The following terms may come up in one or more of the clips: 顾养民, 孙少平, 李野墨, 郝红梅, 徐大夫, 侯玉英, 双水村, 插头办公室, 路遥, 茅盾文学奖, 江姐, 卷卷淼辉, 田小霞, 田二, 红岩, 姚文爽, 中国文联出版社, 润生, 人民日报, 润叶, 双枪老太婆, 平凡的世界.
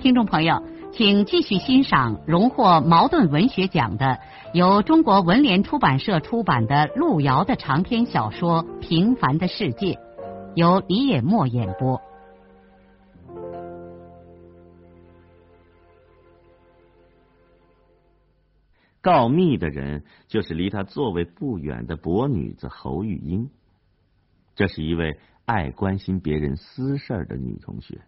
听众朋友，请继续欣赏荣获茅盾文学奖的、由中国文联出版社出版的路遥的长篇小说《平凡的世界》，由李野墨演播。告密的人就是离他座位不远的跛女子侯玉英，这是一位爱关心别人私事的女同学。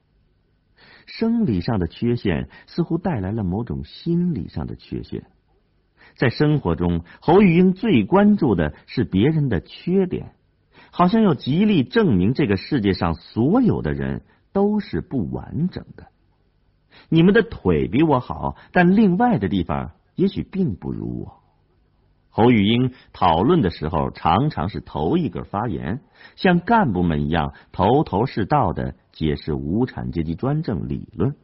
生理上的缺陷似乎带来了某种心理上的缺陷。在生活中，侯玉英最关注的是别人的缺点，好像要极力证明这个世界上所有的人都是不完整的。你们的腿比我好，但另外的地方也许并不如我。侯玉英讨论的时候常常是头一个发言，像干部们一样头头是道的解释无产阶级专政理论。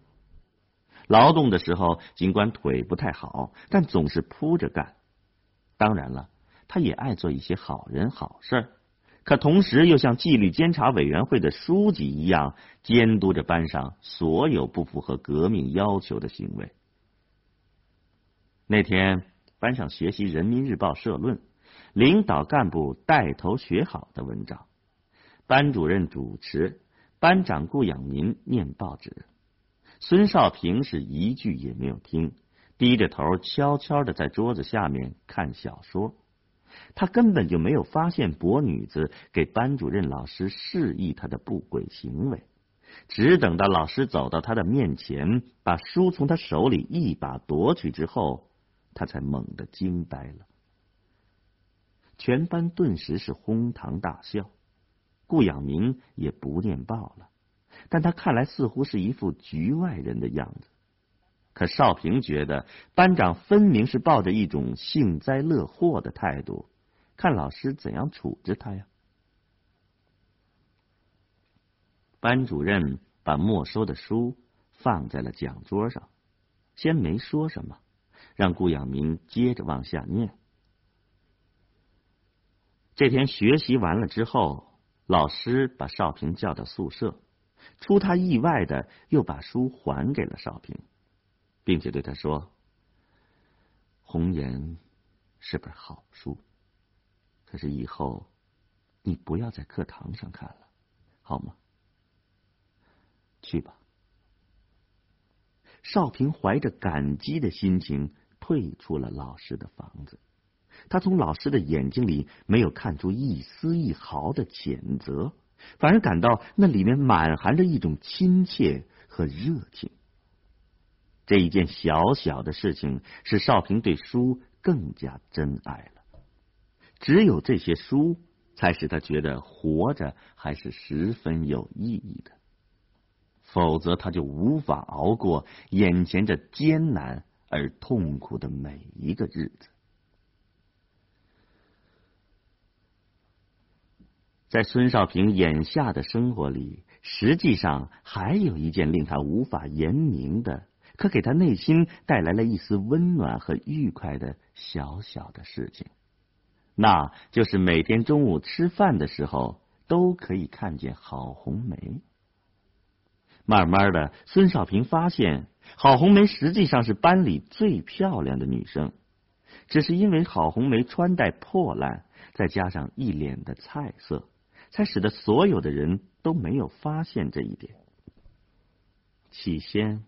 劳动的时候尽管腿不太好，但总是扑着干。当然了，他也爱做一些好人好事，可同时又像纪律监察委员会的书记一样监督着班上所有不符合革命要求的行为。那天班上学习《人民日报》社论，领导干部带头学好的文章，班主任主持，班长顾养民念报纸。孙少平是一句也没有听，低着头悄悄的在桌子下面看小说。他根本就没有发现跛女子给班主任老师示意他的不轨行为，只等到老师走到他的面前，把书从他手里一把夺取之后，他才猛地惊呆了。全班顿时是哄堂大笑，顾养民也不念报了，但他看来似乎是一副局外人的样子。可少平觉得班长分明是抱着一种幸灾乐祸的态度，看老师怎样处置他呀。班主任把没收的书放在了讲桌上，先没说什么，让顾养民接着往下念。这天学习完了之后，老师把少平叫到宿舍，出他意外的又把书还给了少平，并且对他说：“红岩是本好书，可是以后你不要在课堂上看了，好吗？去吧。”少平怀着感激的心情退出了老师的房子，他从老师的眼睛里没有看出一丝一毫的谴责，反而感到那里面满含着一种亲切和热情。这一件小小的事情使少平对书更加珍爱了，只有这些书才使他觉得活着还是十分有意义的，否则他就无法熬过眼前这艰难而痛苦的每一个日子。在孙少平眼下的生活里，实际上还有一件令他无法言明的，可给他内心带来了一丝温暖和愉快的小小的事情，那就是每天中午吃饭的时候都可以看见郝红梅。慢慢的，孙少平发现郝红梅实际上是班里最漂亮的女生，只是因为郝红梅穿戴破烂，再加上一脸的菜色，才使得所有的人都没有发现这一点。起先，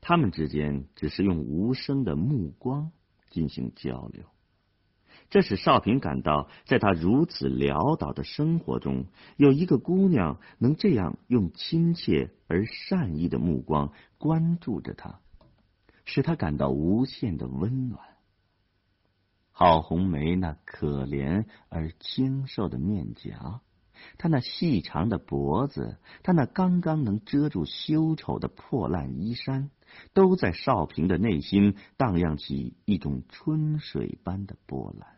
他们之间只是用无声的目光进行交流，这使少平感到，在他如此潦倒的生活中，有一个姑娘能这样用亲切而善意的目光关注着他，使他感到无限的温暖。郝红梅那可怜而清瘦的面颊，她那细长的脖子，她那刚刚能遮住羞丑的破烂衣衫，都在少平的内心荡漾起一种春水般的波澜。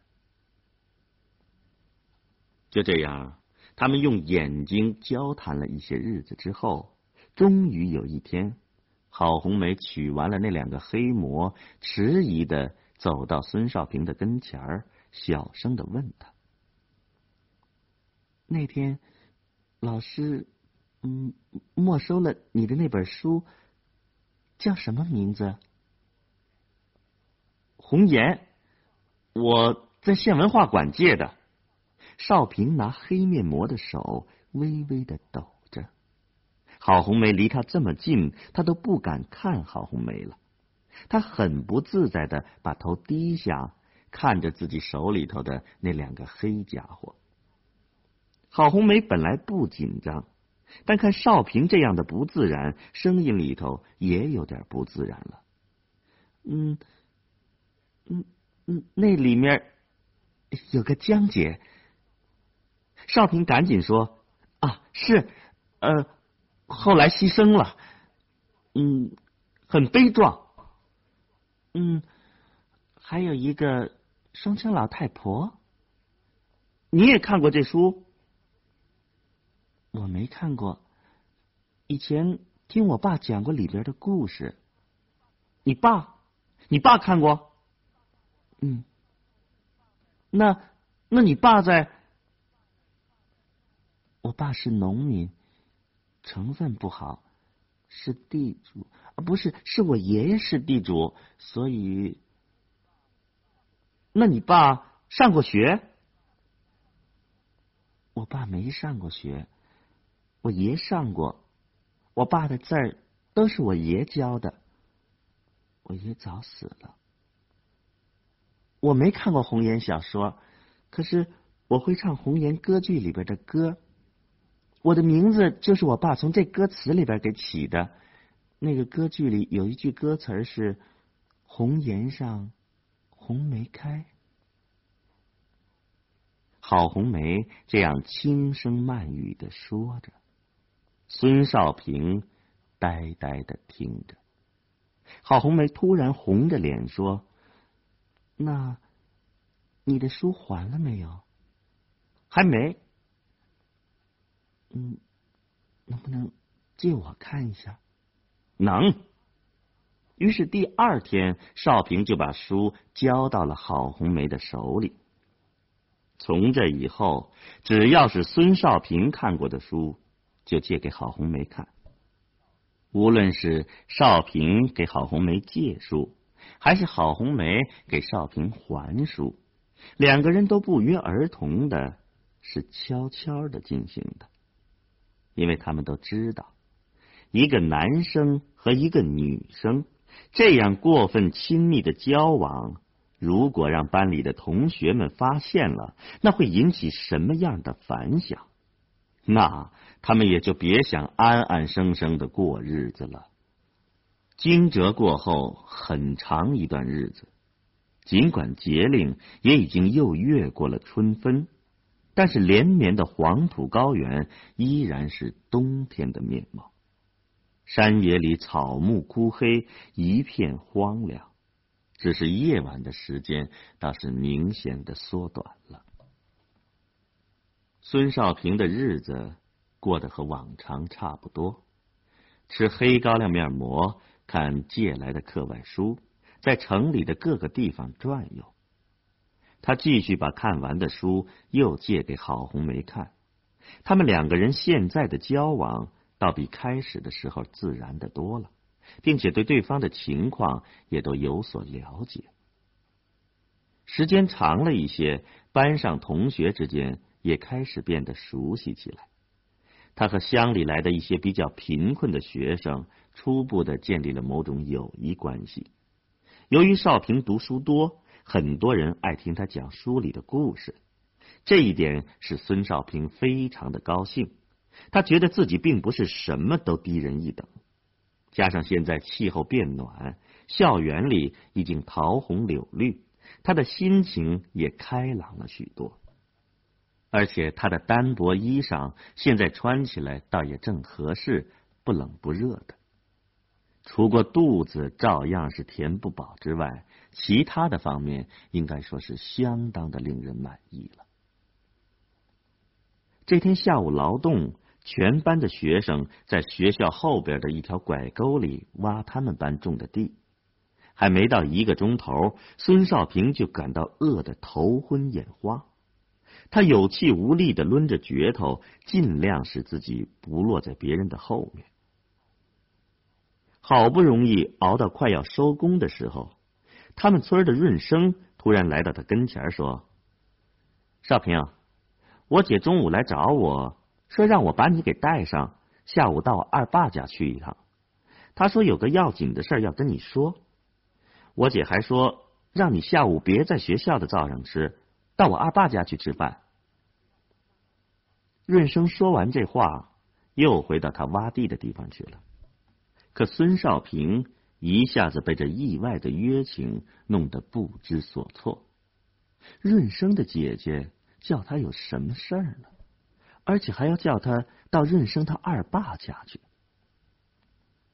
就这样，他们用眼睛交谈了一些日子之后，终于有一天，郝红梅取完了那两个黑馍，迟疑的走到孙少平的跟前儿，小声的问他：“那天老师没收了你的那本书，叫什么名字？”“红岩，我在县文化馆借的。”少平拿黑面膜的手微微的抖着，郝红梅离他这么近，他都不敢看郝红梅了。他很不自在的把头低下，看着自己手里头的那两个黑家伙。郝红梅本来不紧张，但看少平这样的不自然，声音里头也有点不自然了。那里面有个江姐。少平赶紧说：“啊，是，后来牺牲了，很悲壮，还有一个双枪老太婆。你也看过这书？”“我没看过，以前听我爸讲过里边的故事。”“你爸看过？”“那你爸在？”“我爸是农民，成分不好，是地主，是我爷爷是地主，所以……”“那你爸上过学？”“我爸没上过学，我爷上过，我爸的字儿都是我爷教的，我爷早死了。”“我没看过红岩小说，可是我会唱红岩歌剧里边的歌。我的名字就是我爸从这歌词里边给起的，那个歌剧里有一句歌词是‘红岩上红梅开’。”郝红梅这样轻声慢语的说着，孙少平呆呆的听着。郝红梅突然红着脸说：“那你的书还了没有？”“还没。”“能不能借我看一下？”“能。”于是第二天，少平就把书交到了郝红梅的手里。从这以后，只要是孙少平看过的书，就借给郝红梅看。无论是少平给郝红梅借书，还是郝红梅给少平还书，两个人都不约而同的是悄悄的进行的。因为他们都知道，一个男生和一个女生这样过分亲密的交往，如果让班里的同学们发现了，那会引起什么样的反响？那他们也就别想安安生生的过日子了。惊蛰过后很长一段日子，尽管节令也已经又越过了春分，但是连绵的黄土高原依然是冬天的面貌，山野里草木枯黑，一片荒凉，只是夜晚的时间倒是明显的缩短了。孙少平的日子过得和往常差不多，吃黑高粱面馍，看借来的课外书，在城里的各个地方转悠。他继续把看完的书又借给郝红梅看，他们两个人现在的交往倒比开始的时候自然的多了，并且对对方的情况也都有所了解。时间长了一些，班上同学之间也开始变得熟悉起来。他和乡里来的一些比较贫困的学生初步的建立了某种友谊关系。由于少平读书多，很多人爱听他讲书里的故事，这一点使孙少平非常的高兴。他觉得自己并不是什么都低人一等，加上现在气候变暖，校园里已经桃红柳绿，他的心情也开朗了许多。而且他的单薄衣裳现在穿起来倒也正合适，不冷不热的。除过肚子照样是填不饱之外，其他的方面应该说是相当的令人满意了。这天下午劳动，全班的学生在学校后边的一条拐沟里挖他们班种的地。还没到一个钟头，孙少平就感到饿得头昏眼花，他有气无力地抡着镢头，尽量使自己不落在别人的后面。好不容易熬到快要收工的时候，他们村的润生突然来到他跟前说：“少平，我姐中午来找我，说让我把你给带上，下午到我二爸家去一趟。她说有个要紧的事要跟你说。我姐还说让你下午别在学校的灶上吃，到我二爸家去吃饭。”润生说完这话，又回到他挖地的地方去了。可孙少平一下子被这意外的约请弄得不知所措。润生的姐姐叫他有什么事儿呢？而且还要叫他到润生他二爸家去，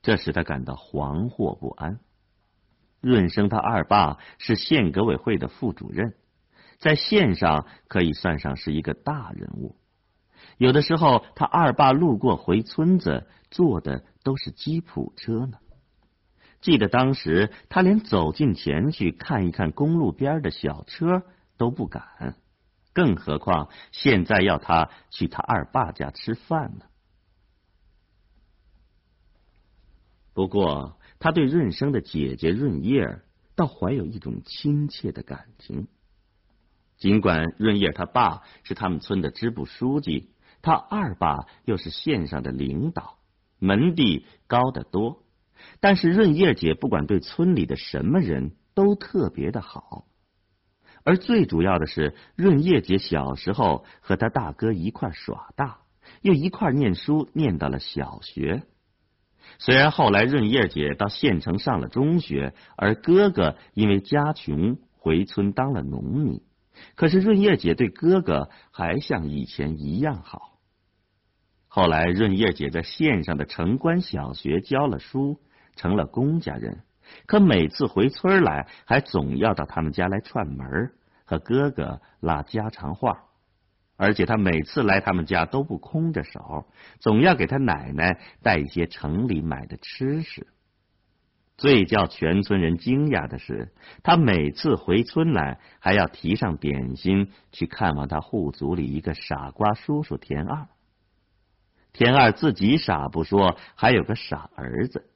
这使他感到惶惑不安。润生他二爸是县革委会的副主任，在县上可以算上是一个大人物。有的时候他二爸路过回村子，坐的都是吉普车呢。记得当时他连走近前去看一看公路边的小车都不敢，更何况现在要他去他二爸家吃饭呢。不过他对润生的姐姐润叶倒怀有一种亲切的感情。尽管润叶他爸是他们村的支部书记，他二爸又是县上的领导，门第高得多，但是润叶姐不管对村里的什么人都特别的好。而最主要的是，润叶姐小时候和她大哥一块耍大，又一块念书，念到了小学。虽然后来润叶姐到县城上了中学，而哥哥因为家穷回村当了农民，可是润叶姐对哥哥还像以前一样好。后来润叶姐在县上的城关小学教了书，成了公家人，可每次回村来还总要到他们家来串门，和哥哥拉家常话。而且她每次来他们家都不空着手，总要给她奶奶带一些城里买的吃食。最叫全村人惊讶的是，她每次回村来还要提上点心去看望她户族里一个傻瓜叔叔田二。田二自己傻不说，还有个傻儿子，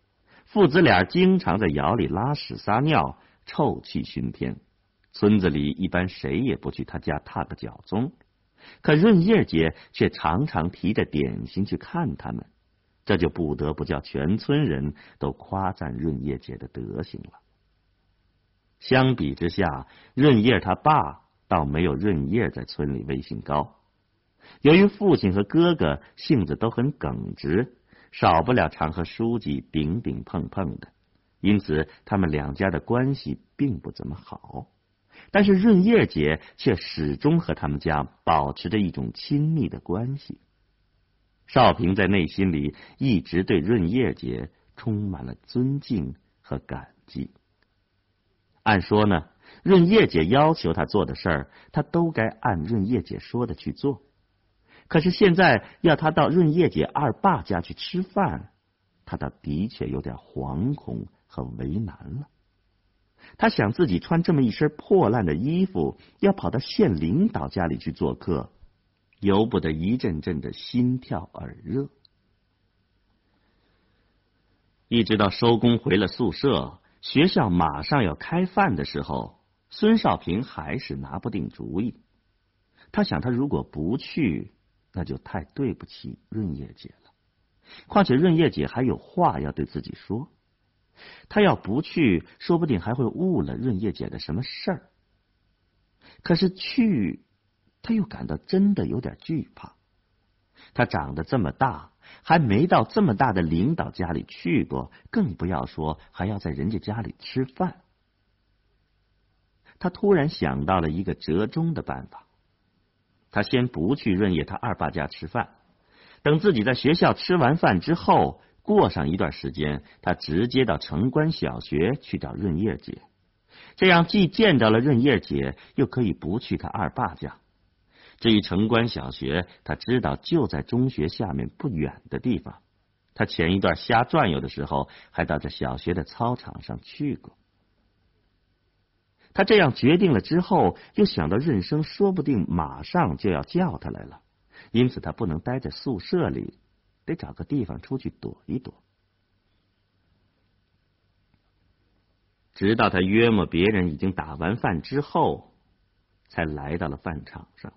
父子俩经常在窑里拉屎撒尿，臭气熏天。村子里一般谁也不去他家踏个脚踪，可润叶姐却常常提着点心去看他们，这就不得不叫全村人都夸赞润叶姐的德行了。相比之下，润叶他爸倒没有润叶在村里威信高。由于父亲和哥哥性子都很耿直，少不了常和书记顶顶碰碰的，因此他们两家的关系并不怎么好。但是润叶姐却始终和他们家保持着一种亲密的关系。少平在内心里一直对润叶姐充满了尊敬和感激。按说呢，润叶姐要求他做的事儿，他都该按润叶姐说的去做。可是现在要他到润叶姐二爸家去吃饭，他倒的确有点惶恐和为难了。他想自己穿这么一身破烂的衣服，要跑到县领导家里去做客，由不得一阵阵的心跳耳热。一直到收工回了宿舍，学校马上要开饭的时候，孙少平还是拿不定主意。他想，他如果不去，那就太对不起润叶姐了，况且润叶姐还有话要对自己说，她要不去，说不定还会误了润叶姐的什么事儿。可是去，她又感到真的有点惧怕。她长得这么大，还没到这么大的领导家里去过，更不要说还要在人家家里吃饭。她突然想到了一个折中的办法。他先不去润叶他二爸家吃饭，等自己在学校吃完饭之后，过上一段时间，他直接到城关小学去找润叶姐，这样既见到了润叶姐，又可以不去他二爸家。至于城关小学，他知道就在中学下面不远的地方。他前一段瞎转悠的时候，还到这小学的操场上去过。他这样决定了之后，又想到润生说不定马上就要叫他来了，因此他不能待在宿舍里，得找个地方出去躲一躲。直到他约摸别人已经打完饭之后，才来到了饭场上。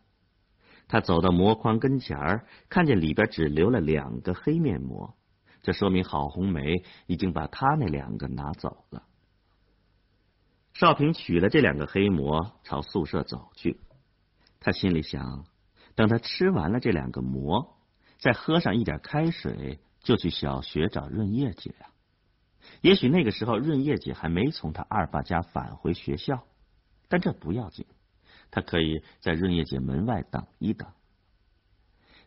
他走到馍筐跟前儿，看见里边只留了2个黑面馍，这说明郝红梅已经把他那2个拿走了。少平取了这2个黑馍，朝宿舍走去。他心里想，等他吃完了这2个馍，再喝上一点开水，就去小学找润叶姐啊。也许那个时候润叶姐还没从他二爸家返回学校，但这不要紧。他可以在润叶姐门外等一等。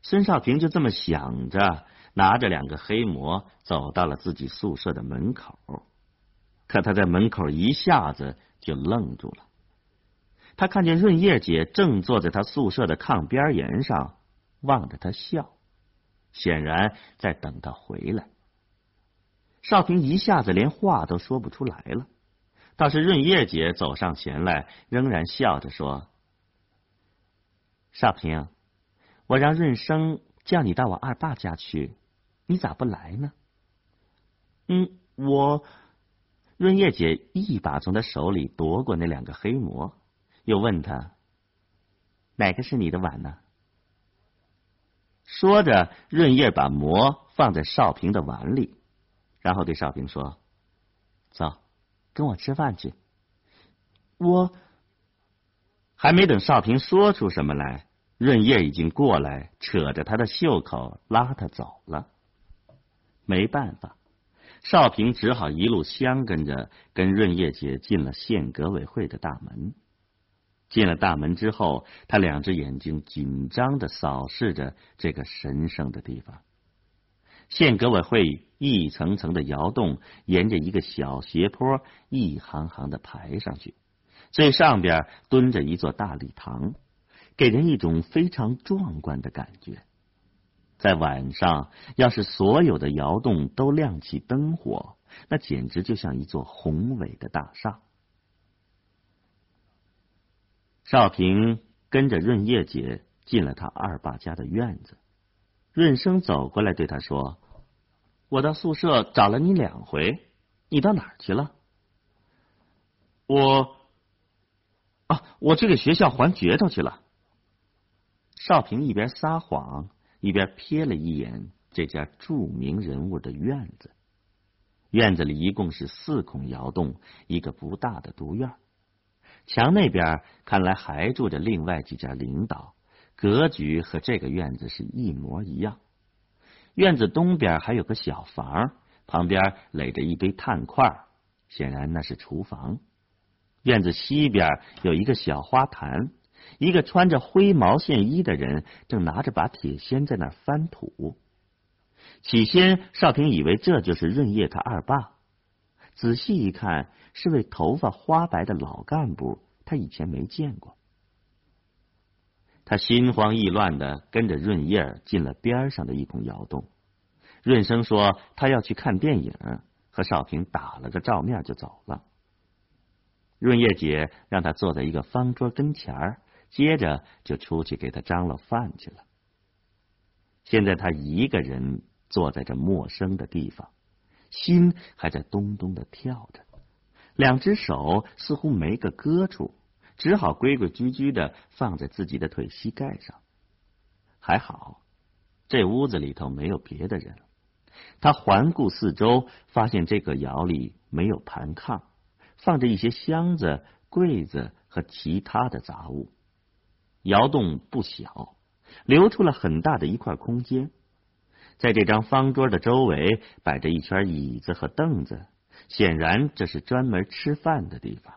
孙少平就这么想着，拿着2个黑馍走到了自己宿舍的门口。可他在门口一下子就愣住了。他看见润叶姐正坐在他宿舍的炕边沿上，望着他笑，显然在等他回来。少平一下子连话都说不出来了。倒是润叶姐走上前来，仍然笑着说：“少平，我让润生叫你到我二爸家去，你咋不来呢？”“我……”润叶姐一把从他手里夺过那2个黑馍，又问他：“哪个是你的碗呢？”说着，润叶把馍放在少平的碗里，然后对少平说：“走。”跟我吃饭去。我还没等少平说出什么来，润叶已经过来扯着他的袖口拉他走了。没办法，少平只好一路相跟着，跟润叶姐进了县革委会的大门。进了大门之后，他2只眼睛紧张的扫视着这个神圣的地方。县革委会一层层的窑洞沿着一个小斜坡一行行的排上去，最上边蹲着一座大礼堂，给人一种非常壮观的感觉。在晚上，要是所有的窑洞都亮起灯火，那简直就像一座宏伟的大厦。少平跟着润叶姐进了他二爸家的院子。润生走过来对他说：“我到宿舍找了你2回，你到哪儿去了？”“我去给学校还决斗去了。”少平一边撒谎，一边瞥了一眼这家著名人物的院子。院子里一共是4孔窑洞，一个不大的独院。墙那边看来还住着另外几家领导，格局和这个院子是一模一样。院子东边还有个小房，旁边垒着一堆炭块，显然那是厨房。院子西边有一个小花坛，一个穿着灰毛线衣的人正拿着把铁锨在那儿翻土。起先少平以为这就是润叶他二爸，仔细一看，是位头发花白的老干部，他以前没见过。他心慌意乱的跟着润叶进了边上的一孔窑洞。润生说他要去看电影，和少平打了个照面就走了。润叶姐让他坐在一个方桌跟前，接着就出去给他张罗饭去了。现在他一个人坐在这陌生的地方，心还在咚咚的跳着，2只手似乎没个搁处，只好规规矩矩的放在自己的腿膝盖上。还好这屋子里头没有别的人。他环顾四周，发现这个窑里没有盘炕，放着一些箱子、柜子和其他的杂物。窑洞不小，留出了很大的一块空间。在这张方桌的周围摆着一圈椅子和凳子，显然这是专门吃饭的地方。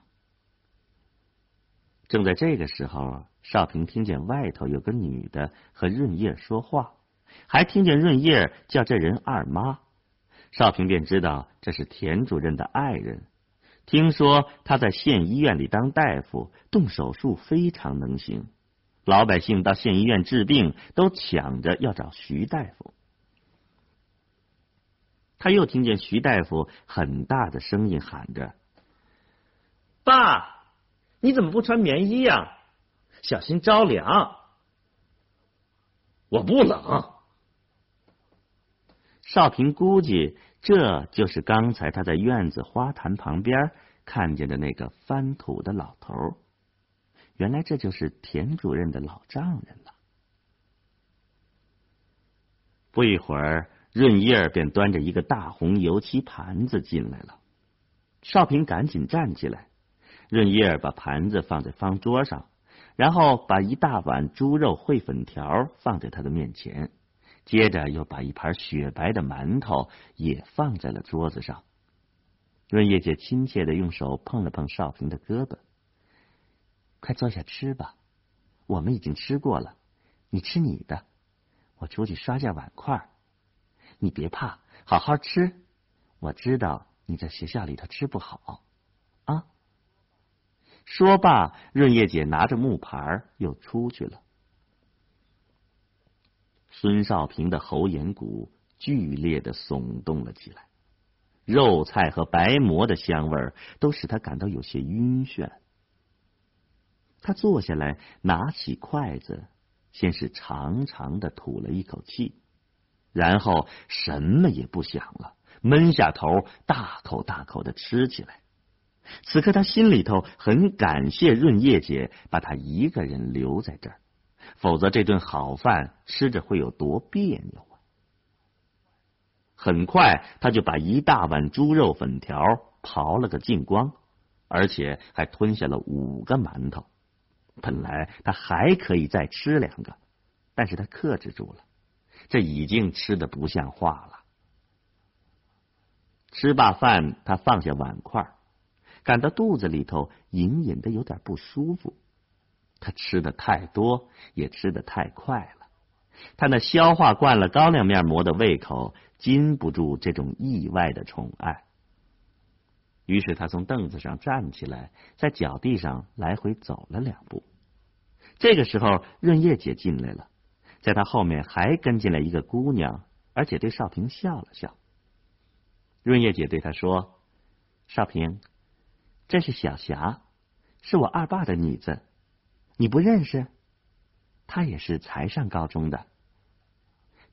正在这个时候，少平听见外头有个女的和润叶说话，还听见润叶叫这人二妈。少平便知道这是田主任的爱人，听说他在县医院里当大夫，动手术非常能行，老百姓到县医院治病都抢着要找徐大夫。他又听见徐大夫很大的声音喊着：“爸，你怎么不穿棉衣呀？小心着凉。”“我不冷。”少平估计这就是刚才他在院子花坛旁边看见的那个翻土的老头，原来这就是田主任的老丈人了。不一会儿，润叶儿便端着一个大红油漆盘子进来了。少平赶紧站起来，润叶儿把盘子放在方桌上，然后把一大碗猪肉烩粉条放在他的面前，接着又把一盘雪白的馒头也放在了桌子上。润叶姐亲切的用手碰了碰少平的胳膊：“快坐下吃吧，我们已经吃过了，你吃你的，我出去刷下碗筷。你别怕，好好吃，我知道你在学校里头吃不好啊。”说罢，润叶姐拿着木盘又出去了。孙少平的喉眼骨剧烈的耸动了起来，肉菜和白馍的香味都使他感到有些晕眩。他坐下来，拿起筷子，先是长长的吐了一口气，然后什么也不想了，闷下头，大口大口的吃起来。此刻他心里头很感谢润叶姐把他一个人留在这儿，否则这顿好饭吃着会有多别扭啊！很快他就把一大碗猪肉粉条刨了个净光，而且还吞下了5个馒头。本来他还可以再吃2个，但是他克制住了，这已经吃得不像话了。吃罢饭，他放下碗筷，感到肚子里头隐隐的有点不舒服。他吃的太多，也吃的太快了，他那消化惯了高粱面馍的胃口禁不住这种意外的宠爱。于是他从凳子上站起来，在脚地上来回走了2步。这个时候，润叶姐进来了，在他后面还跟进来一个姑娘，而且对少平笑了笑。润叶姐对他说：“少平，这是小霞，是我二爸的女子，你不认识？他也是才上高中的。”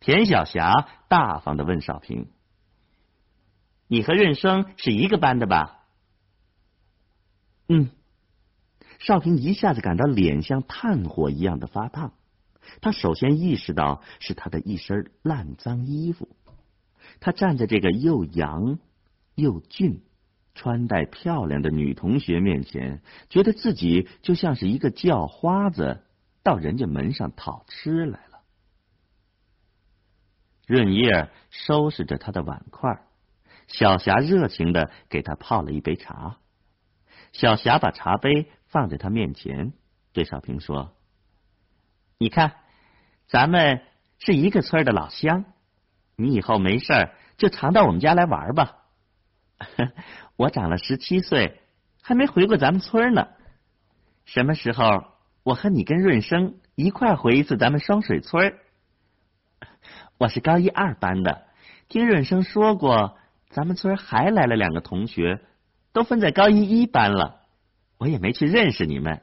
田小霞大方的问少平：“你和润生是一个班的吧？”“嗯。”少平一下子感到脸像炭火一样的发烫。他首先意识到是他的一身烂脏衣服。他站在这个又洋又俊、穿戴漂亮的女同学面前，觉得自己就像是一个叫花子到人家门上讨吃来了。润叶收拾着他的碗筷，小霞热情的给他泡了一杯茶。小霞把茶杯放在他面前，对少平说：“你看，咱们是一个村的老乡，你以后没事就常到我们家来玩吧。我长了17岁，还没回过咱们村呢。什么时候我和你跟润生一块回一次咱们双水村？我是高一2班的，听润生说过，咱们村还来了2个同学，都分在高一1班了。我也没去认识你们。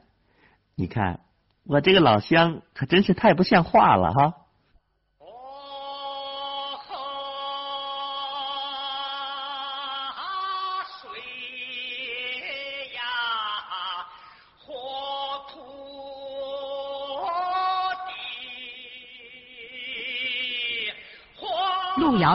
你看，我这个老乡可真是太不像话了哈。”路遥